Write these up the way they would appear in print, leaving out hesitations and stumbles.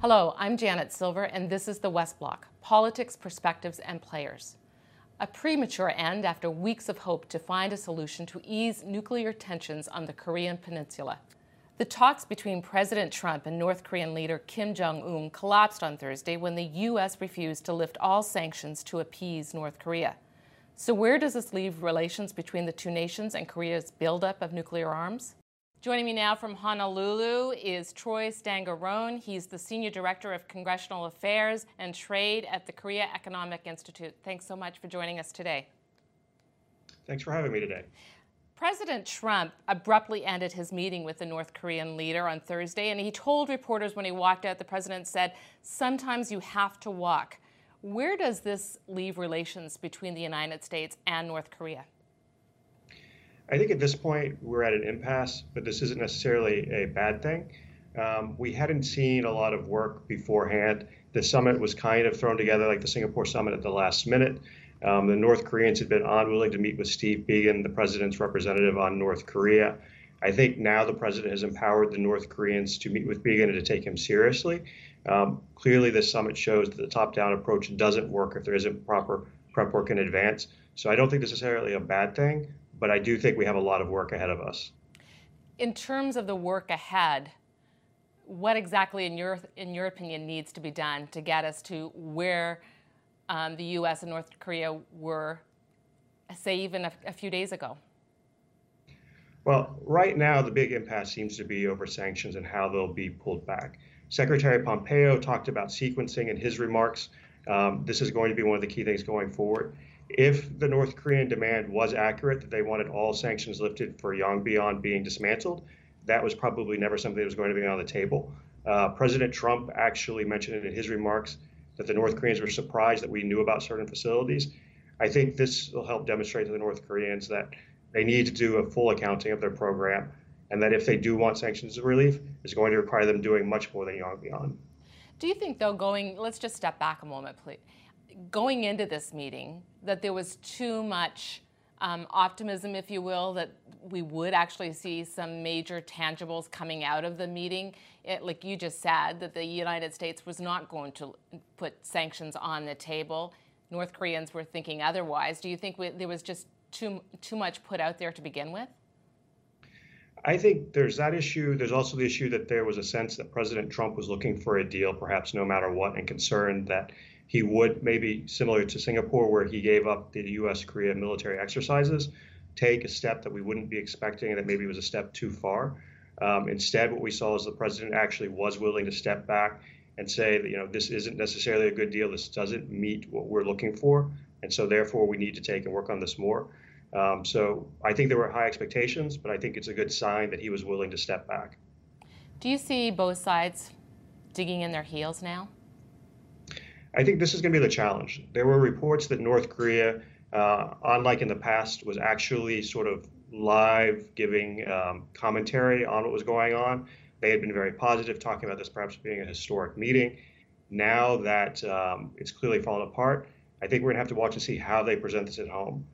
Hello, I'm Janet Silver, and this is the West Block, Politics, Perspectives, and Players. A premature end after weeks of hope to find a solution to ease nuclear tensions on the Korean Peninsula. The talks between President Trump and North Korean leader Kim Jong-un collapsed on Thursday when the U.S. refused to lift all sanctions to appease North Korea. So where does this leave relations between the two nations and Korea's buildup of nuclear arms? Joining me now from Honolulu is Troy Stangarone. He's the Senior Director of Congressional Affairs and Trade at the Korea Economic Institute. Thanks so much for joining us today. Thanks for having me today. President Trump abruptly ended his meeting with the North Korean leader on Thursday, and he told reporters when he walked out, the president said, "Sometimes you have to walk." Where does this leave relations between the United States and North Korea? I think at this point we're at an impasse, but this isn't necessarily a bad thing. We hadn't seen a lot of work beforehand. The summit was kind of thrown together like the Singapore summit at the last minute. The North Koreans had been unwilling to meet with Steve Biegun, the president's representative on North Korea. I think now the president has empowered the North Koreans to meet with Biegun and to take him seriously. Clearly, this summit shows that the top-down approach doesn't work if there isn't proper prep work in advance. So I don't think this is necessarily a bad thing, but I do think we have a lot of work ahead of us. In terms of the work ahead, what exactly, in your opinion, needs to be done to get us to where the U.S. and North Korea were, say, even a few days ago? Well, right now, the big impasse seems to be over sanctions and how they'll be pulled back. Secretary Pompeo talked about sequencing in his remarks. This is going to be one of the key things going forward. If the North Korean demand was accurate, that they wanted all sanctions lifted for Yongbyon being dismantled, that was probably never something that was going to be on the table. President Trump actually mentioned in his remarks that the North Koreans were surprised that we knew about certain facilities. I think this will help demonstrate to the North Koreans that they need to do a full accounting of their program, and that if they do want sanctions relief, it's going to require them doing much more than Yongbyon. Do you think, though, let's just step back a moment, please. Going into this meeting, that there was too much optimism, if you will, that we would actually see some major tangibles coming out of the meeting? Like you just said, that the United States was not going to put sanctions on the table. North Koreans were thinking otherwise. Do you think there was just too much put out there to begin with? I think there's that issue. There's also the issue that there was a sense that President Trump was looking for a deal, perhaps no matter what, and concerned that he would, maybe similar to Singapore, where he gave up the U.S.-Korea military exercises, take a step that we wouldn't be expecting and that maybe was a step too far. Instead, what we saw is the president actually was willing to step back and say that, this isn't necessarily a good deal. This doesn't meet what we're looking for. And so, therefore, we need to take and work on this more. So I think there were high expectations, but I think it's a good sign that he was willing to step back. Do you see both sides digging in their heels now? I think this is going to be the challenge. There were reports that North Korea, unlike in the past, was actually sort of live giving commentary on what was going on. They had been very positive, talking about this perhaps being a historic meeting. Now that it's clearly fallen apart, I think we're going to have to watch and see how they present this at home.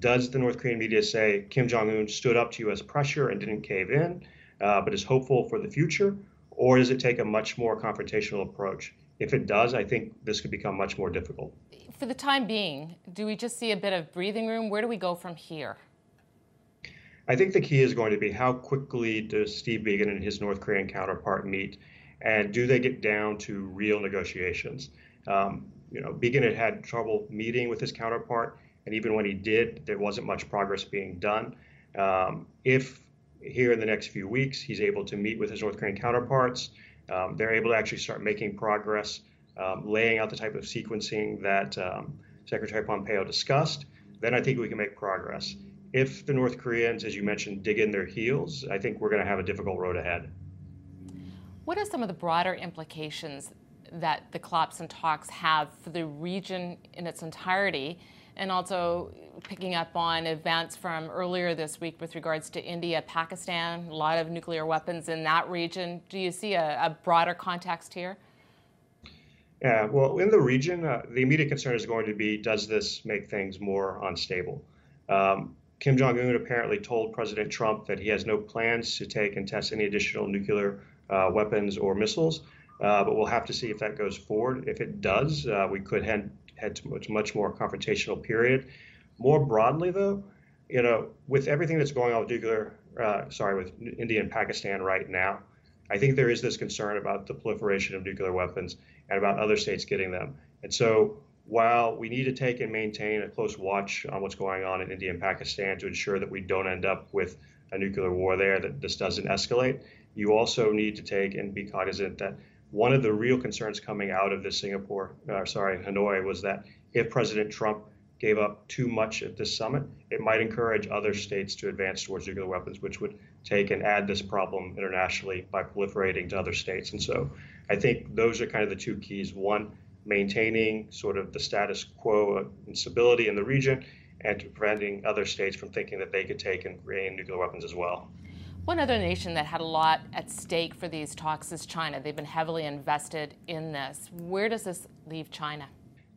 Does the North Korean media say Kim Jong-un stood up to U.S. pressure and didn't cave in, but is hopeful for the future? Or does it take a much more confrontational approach? If it does, I think this could become much more difficult. For the time being, do we just see a bit of breathing room? Where do we go from here? I think the key is going to be how quickly does Steve Biegun and his North Korean counterpart meet, and do they get down to real negotiations? Biegun had trouble meeting with his counterpart, and even when he did, there wasn't much progress being done. If here in the next few weeks he's able to meet with his North Korean counterparts, they're able to actually start making progress, laying out the type of sequencing that Secretary Pompeo discussed, then I think we can make progress. If the North Koreans, as you mentioned, dig in their heels, I think we're going to have a difficult road ahead. What are some of the broader implications that the collapse in talks have for the region in its entirety? And also picking up on events from earlier this week with regards to India, Pakistan, a lot of nuclear weapons in that region. Do you see a broader context here? Yeah, well, in the region, the immediate concern is going to be, does this make things more unstable? Kim Jong-un apparently told President Trump that he has no plans to take and test any additional nuclear weapons or missiles. But we'll have to see if that goes forward. If it does, we could head to much more confrontational period. More broadly, though, you know, with everything that's going on with India and Pakistan right now, I think there is this concern about the proliferation of nuclear weapons and about other states getting them. And so while we need to take and maintain a close watch on what's going on in India and Pakistan to ensure that we don't end up with a nuclear war there, that this doesn't escalate, you also need to take and be cognizant that one of the real concerns coming out of this Hanoi was that if President Trump gave up too much at this summit, it might encourage other states to advance towards nuclear weapons, which would take and add this problem internationally by proliferating to other states. And so I think those are kind of the two keys. One, maintaining sort of the status quo and stability in the region, and preventing other states from thinking that they could take and gain nuclear weapons as well. One other nation that had a lot at stake for these talks is China. They've been heavily invested in this. Where does this leave China?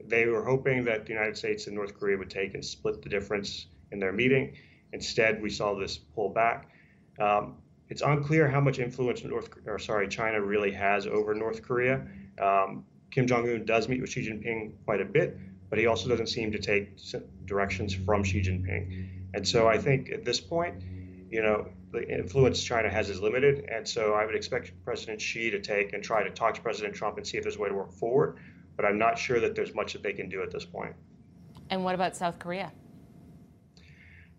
They were hoping that the United States and North Korea would take and split the difference in their meeting. Instead, we saw this pull back. It's unclear how much influence China really has over North Korea. Kim Jong-un does meet with Xi Jinping quite a bit, but he also doesn't seem to take directions from Xi Jinping. And so I think at this point, you know, the influence China has is limited. And so I would expect President Xi to take and try to talk to President Trump and see if there's a way to work forward. But I'm not sure that there's much that they can do at this point. And what about South Korea?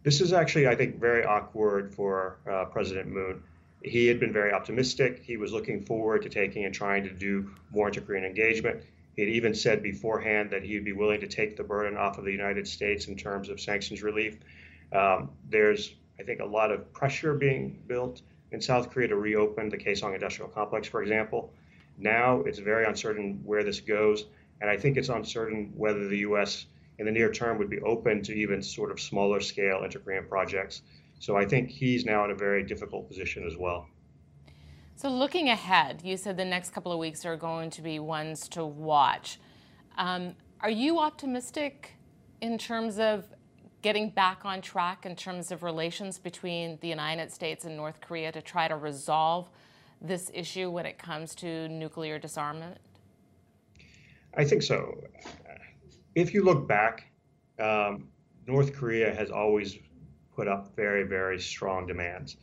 This is actually, I think, very awkward for President Moon. He had been very optimistic. He was looking forward to taking and trying to do more inter-Korean engagement. He had even said beforehand that he would be willing to take the burden off of the United States in terms of sanctions relief. There's, I think, a lot of pressure being built in South Korea to reopen the Kaesong Industrial Complex, for example. Now it's very uncertain where this goes, and I think it's uncertain whether the U.S. in the near term would be open to even sort of smaller scale inter-Korean projects. So I think he's now in a very difficult position as well. So looking ahead, you said the next couple of weeks are going to be ones to watch. Are you optimistic in terms of getting back on track in terms of relations between the United States and North Korea to try to resolve this issue when it comes to nuclear disarmament? I think so. If you look back, North Korea has always put up very, very strong demands.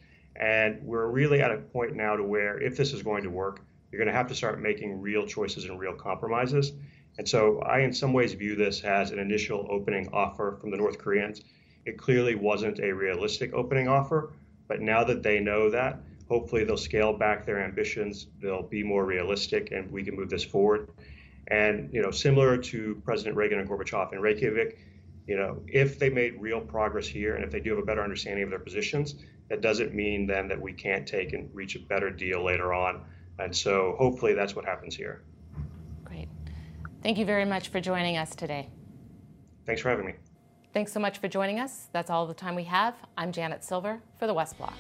And we're really at a point now to where if this is going to work, you're going to have to start making real choices and real compromises. And so I, in some ways, view this as an initial opening offer from the North Koreans. It clearly wasn't a realistic opening offer, but now that they know that, hopefully they'll scale back their ambitions, they'll be more realistic, and we can move this forward. And, you know, similar to President Reagan and Gorbachev in Reykjavik, you know, if they made real progress here and if they do have a better understanding of their positions, that doesn't mean then that we can't take and reach a better deal later on. And so hopefully that's what happens here. Great. Thank you very much for joining us today. Thanks for having me. Thanks so much for joining us. That's all the time we have. I'm Janet Silver for the West Block.